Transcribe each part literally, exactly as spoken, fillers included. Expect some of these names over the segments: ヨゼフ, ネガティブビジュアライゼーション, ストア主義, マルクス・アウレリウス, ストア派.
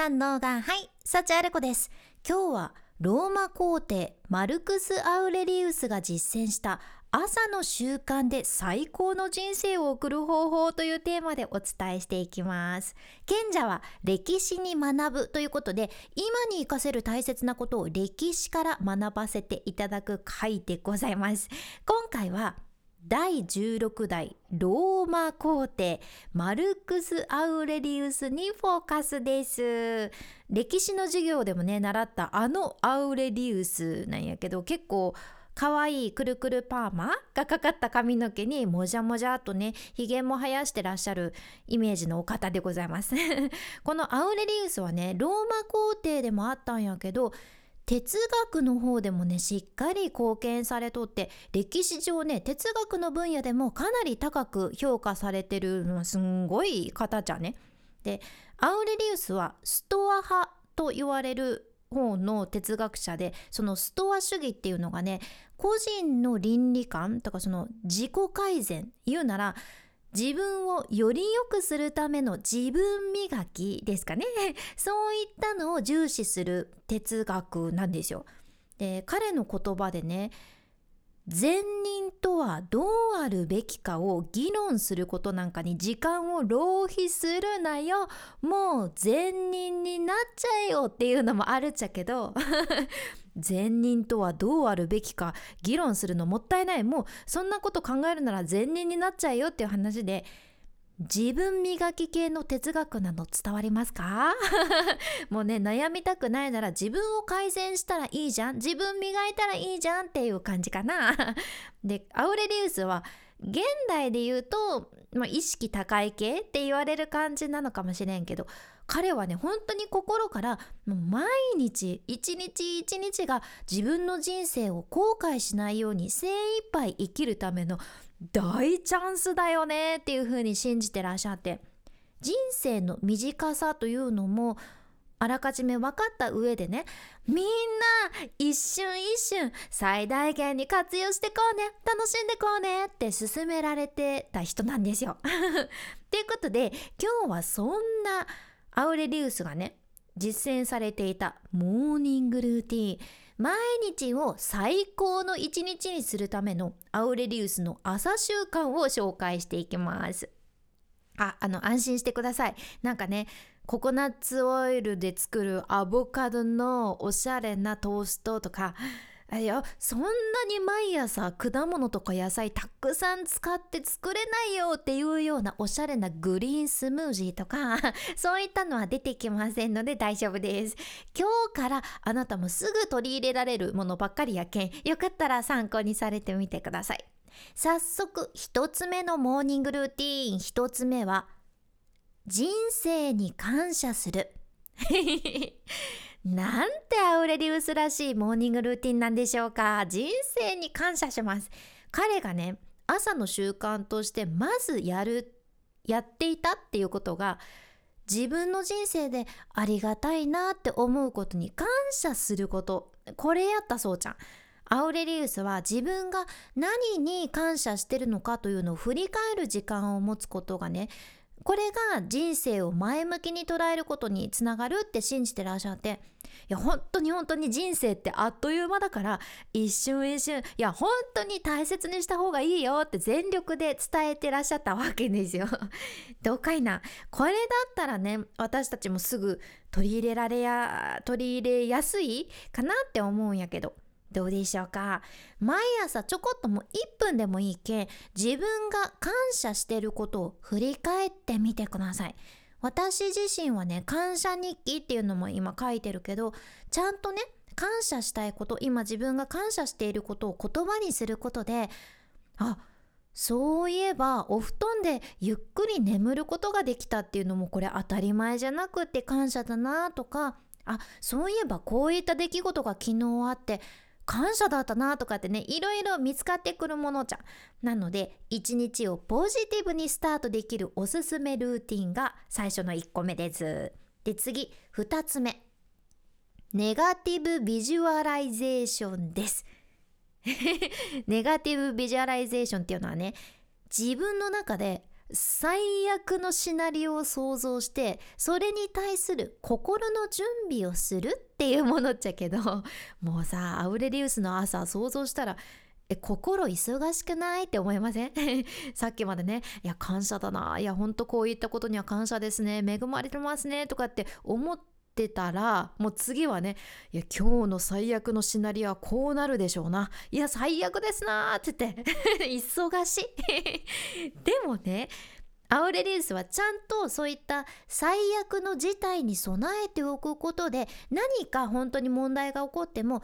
さんのがはい、幸あれ子です。今日はローマ皇帝マルクス・アウレリウスが実践した朝の習慣で最高の人生を送る方法というテーマでお伝えしていきます。賢者は歴史に学ぶということで、今に生かせる大切なことを歴史から学ばせていただく回でございます。今回はだいじゅうろくだいローマ皇帝マルクス・アウレリウスにフォーカスです。歴史の授業でもね、習ったあのアウレリウスなんやけど、結構かわいいくるくるパーマがかかった髪の毛にもじゃもじゃっとね、ひげも生やしてらっしゃるイメージのお方でございますこのアウレリウスはね、ローマ皇帝でもあったんやけど、哲学の方でもね、しっかり貢献されとって、歴史上ね、哲学の分野でもかなり高く評価されてるの、すんごい方じゃね。で、アウレリウスはストア派と言われる方の哲学者で、そのストア主義っていうのがね、個人の倫理観とか、その自己改善、言うなら自分をより良くするための自分磨きですかねそういったのを重視する哲学なんですよ。で、彼の言葉でね、善人とはどうあるべきかを議論することなんかに時間を浪費するなよ、もう善人になっちゃえよっていうのもあるっちゃけど善人とはどうあるべきか議論するのもったいない、もうそんなこと考えるなら善人になっちゃえよっていう話で、自分磨き系の哲学なの伝わりますかもうね、悩みたくないなら自分を改善したらいいじゃん、自分磨いたらいいじゃんっていう感じかなで、アウレリウスは現代で言うと、まあ、意識高い系って言われる感じなのかもしれんけど、彼はね、本当に心から毎日一日一日が自分の人生を後悔しないように精一杯生きるための大チャンスだよねっていう風に信じてらっしゃって、人生の短さというのもあらかじめ分かった上でね、みんな一瞬一瞬最大限に活用してこうね、楽しんでこうねって勧められてた人なんですよということで、今日はそんなアウレリウスがね、実践されていたモーニングルーティーン、毎日を最高の一日にするためのアウレリウスの朝習慣を紹介していきます。あ、あの安心してください。なんかね、ココナッツオイルで作るアボカドのおしゃれなトーストとか、いや、そんなに毎朝果物とか野菜たくさん使って作れないよっていうようなおしゃれなグリーンスムージーとかそういったのは出てきませんので大丈夫です。今日からあなたもすぐ取り入れられるものばっかりやけん、よかったら参考にされてみてください。早速一つ目のモーニングルーティーン、一つ目は人生に感謝するなんてアウレリウスらしいモーニングルーティンなんでしょうか。人生に感謝します。彼がね、朝の習慣としてまずやるやっていたっていうことが、自分の人生でありがたいなって思うことに感謝すること、これやったそうちゃん。アウレリウスは自分が何に感謝してるのかというのを振り返る時間を持つことがね、これが人生を前向きに捉えることにつながるって信じてらっしゃって、いや、本当に本当に人生ってあっという間だから、一瞬一瞬、いや、本当に大切にした方がいいよって全力で伝えてらっしゃったわけですよどうかいな。これだったらね、私たちもすぐ取り入れられや取り入れやすいかなって思うんやけど、どうでしょうか。毎朝ちょこっともいっぷんでもいいけん、自分が感謝してることを振り返ってみてください。私自身はね、感謝日記っていうのも今書いてるけど、ちゃんとね、感謝したいこと、今自分が感謝していることを言葉にすることで、あ、そういえばお布団でゆっくり眠ることができたっていうのも、これ当たり前じゃなくって感謝だなとか、あ、そういえばこういった出来事が昨日あって感謝だったなとかってね、いろいろ見つかってくるものじゃん。なので、一日をポジティブにスタートできるおすすめルーティンが最初のいっこめです。で、次、ふたつめ。ネガティブビジュアライゼーションです。ネガティブビジュアライゼーションっていうのはね、自分の中で最悪のシナリオを想像してそれに対する心の準備をするっていうものっちゃけど、もうさアウレリウスの朝想像したらえ心忙しくないって思いません？さっきまでね、いや感謝だな、いやほんとこういったことには感謝ですね、恵まれてますねとかって思ってたら、もう次はね、いや今日の最悪のシナリオはこうなるでしょうな、いや最悪ですなーって言って忙しいでもねアウレリウスはちゃんとそういった最悪の事態に備えておくことで、何か本当に問題が起こっても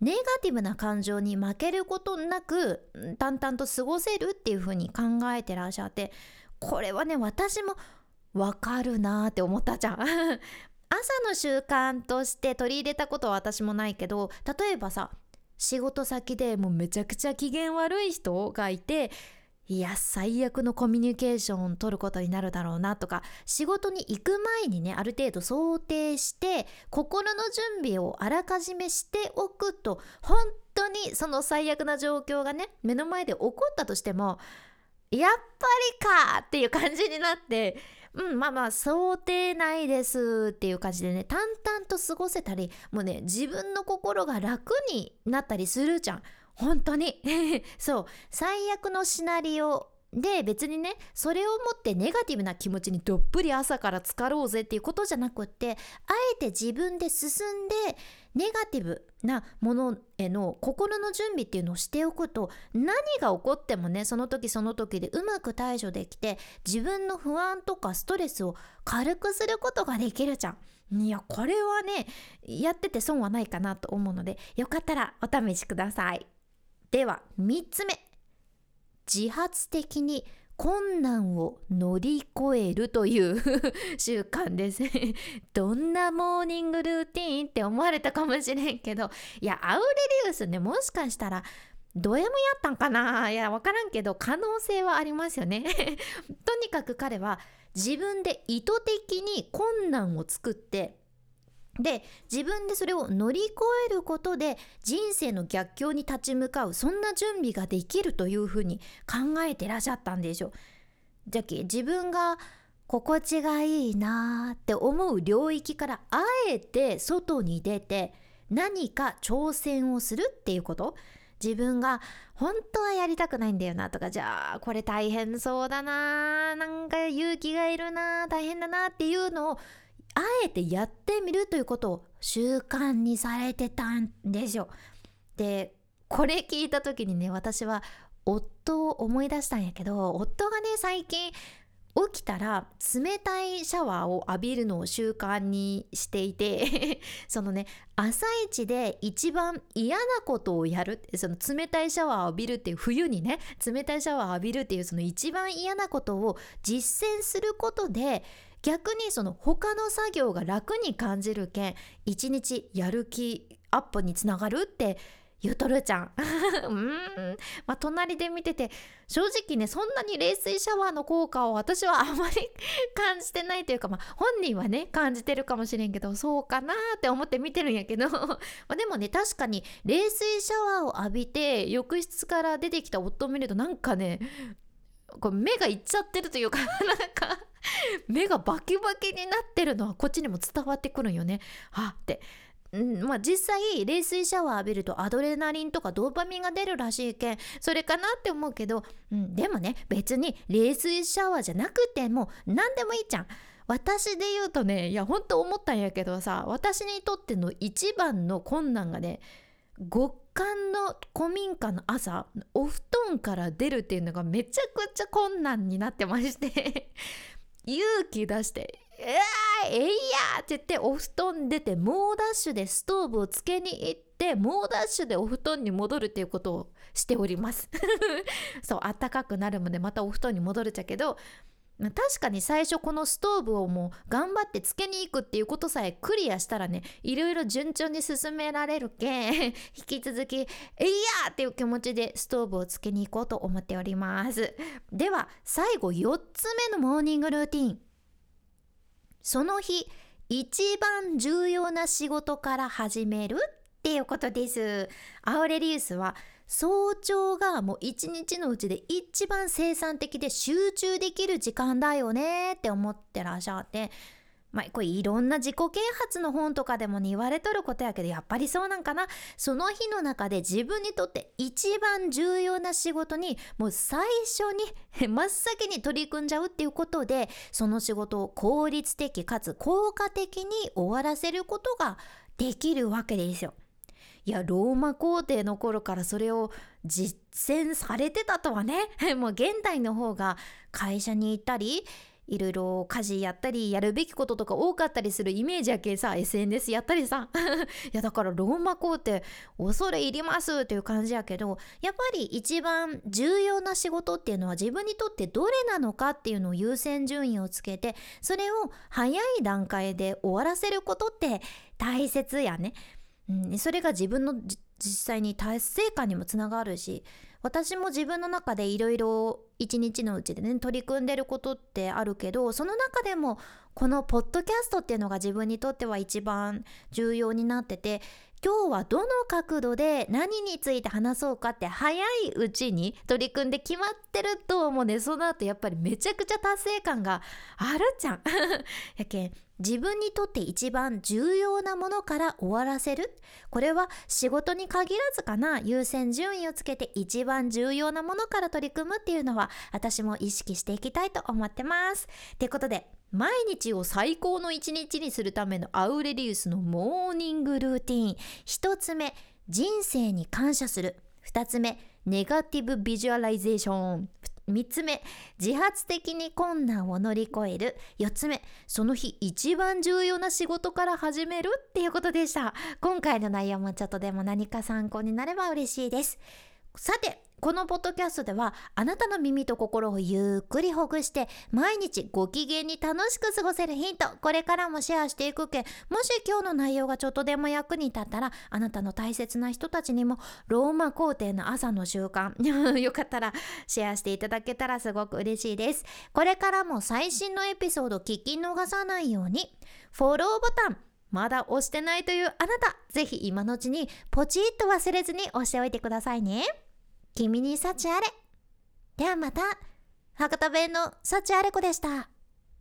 ネガティブな感情に負けることなく淡々と過ごせるっていう風に考えてらっしゃって、これはね私もわかるなって思ったじゃん朝の習慣として取り入れたことは私もないけど、例えばさ仕事先でもうめちゃくちゃ機嫌悪い人がいて、いや最悪のコミュニケーション取ることになるだろうなとか、仕事に行く前にねある程度想定して心の準備をあらかじめしておくと、本当にその最悪な状況がね目の前で起こったとしても、やっぱりかっていう感じになって、うんまあまあ想定内ですっていう感じでね淡々と過ごせたり、もうね自分の心が楽になったりするじゃん本当にそう最悪のシナリオで別にねそれをもってネガティブな気持ちにどっぷり朝から浸かろうぜっていうことじゃなくって、あえて自分で進んでネガティブなものへの心の準備っていうのをしておくと、何が起こってもねその時その時でうまく対処できて、自分の不安とかストレスを軽くすることができるじゃん。いやこれはねやってて損はないかなと思うので、よかったらお試しください。ではみっつめ、自発的に困難を乗り越えるという習慣ですどんなモーニングルーティーンって思われたかもしれんけど、いやアウレリウスねもしかしたらド M やったんかな、いや分からんけど可能性はありますよねとにかく彼は自分で意図的に困難を作って、で自分でそれを乗り越えることで人生の逆境に立ち向かう、そんな準備ができるというふうに考えてらっしゃったんでしょう。じゃあ自分が心地がいいなって思う領域からあえて外に出て何か挑戦をするっていうこと、自分が本当はやりたくないんだよなとか、じゃあこれ大変そうだな、なんか勇気がいるな、大変だなっていうのをあえてやってみるということを習慣にされてたんでしょ。でこれ聞いた時にね私は夫を思い出したんやけど、夫がね最近起きたら冷たいシャワーを浴びるのを習慣にしていてそのね朝一で一番嫌なことをやる、その冷たいシャワーを浴びるっていう、冬にね冷たいシャワーを浴びるっていうその一番嫌なことを実践することで、逆にその他の作業が楽に感じるけん一日やる気アップにつながるって言うとるちゃんうーん、まあ、隣で見てて正直ねそんなに冷水シャワーの効果を私はあまり感じてないというか、まあ、本人はね感じてるかもしれんけどそうかなって思って見てるんやけどまあでもね確かに冷水シャワーを浴びて浴室から出てきた夫を見ると、なんかねこう目がいっちゃってるというか、なんか目がバキバキになってるのはこっちにも伝わってくるんよね。はって、うんまあ、実際冷水シャワー浴びるとアドレナリンとかドーパミンが出るらしいけんそれかなって思うけど、うん、でもね別に冷水シャワーじゃなくても何でもいいじゃん。私で言うとね、いやほんと思ったんやけどさ、私にとっての一番の困難がね、極寒の古民家の朝お布団から出るっていうのがめちゃくちゃ困難になってまして勇気出して「えー、えいやー!」って言ってお布団出て猛ダッシュでストーブをつけに行って猛ダッシュでお布団に戻るっていうことをしておりますそうあったかくなるまでまたお布団に戻るっちゃけど、確かに最初このストーブをもう頑張ってつけに行くっていうことさえクリアしたらね、いろいろ順調に進められるけん引き続き「えいや!」っていう気持ちでストーブをつけに行こうと思っております。では最後よっつめのモーニングルーティーン、その日一番重要な仕事から始めるっていうことです。アウレリウスは早朝がもう一日のうちで一番生産的で集中できる時間だよねって思ってらっしゃって、まあ、これいろんな自己啓発の本とかでも言われとることやけど、やっぱりそうなんかな。その日の中で自分にとって一番重要な仕事にもう最初に真っ先に取り組んじゃうっていうことで、その仕事を効率的かつ効果的に終わらせることができるわけですよ。いや、ローマ皇帝の頃からそれを実践されてたとはね。もう現代の方が会社に行ったりいろいろ家事やったりやるべきこととか多かったりするイメージやけさ、 エスエヌエス やったりさいやだからローマ皇帝恐れ入りますという感じやけど、やっぱり一番重要な仕事っていうのは自分にとってどれなのかっていうのを優先順位をつけて、それを早い段階で終わらせることって大切やね。それが自分の実際に達成感にもつながるし、私も自分の中でいろいろ一日のうちでね取り組んでることってあるけど、その中でもこのポッドキャストっていうのが自分にとっては一番重要になってて、今日はどの角度で何について話そうかって早いうちに取り組んで決まってると思うね。その後やっぱりめちゃくちゃ達成感があるじゃんやけん、自分にとって一番重要なものから終わらせる、これは仕事に限らずかな、優先順位をつけて一番重要なものから取り組むっていうのは私も意識していきたいと思ってます。ってことで、毎日を最高の一日にするためのアウレリウスのモーニングルーティーン、ひとつめ人生に感謝する、ふたつめネガティブビジュアライゼーション、みっつめ自発的に困難を乗り越える、よっつめその日一番重要な仕事から始めるっていうことでした。今回の内容もちょっとでも何か参考になれば嬉しいです。さて、このポッドキャストではあなたの耳と心をゆっくりほぐして毎日ご機嫌に楽しく過ごせるヒント、これからもシェアしていくけん、もし今日の内容がちょっとでも役に立ったらあなたの大切な人たちにもローマ皇帝の朝の習慣よかったらシェアしていただけたらすごく嬉しいです。これからも最新のエピソード聞き逃さないようにフォローボタンまだ押してないというあなた、ぜひ今のうちにポチッと忘れずに押しておいてくださいね。君に幸あれ。ではまた。博多弁の幸あれ子でした。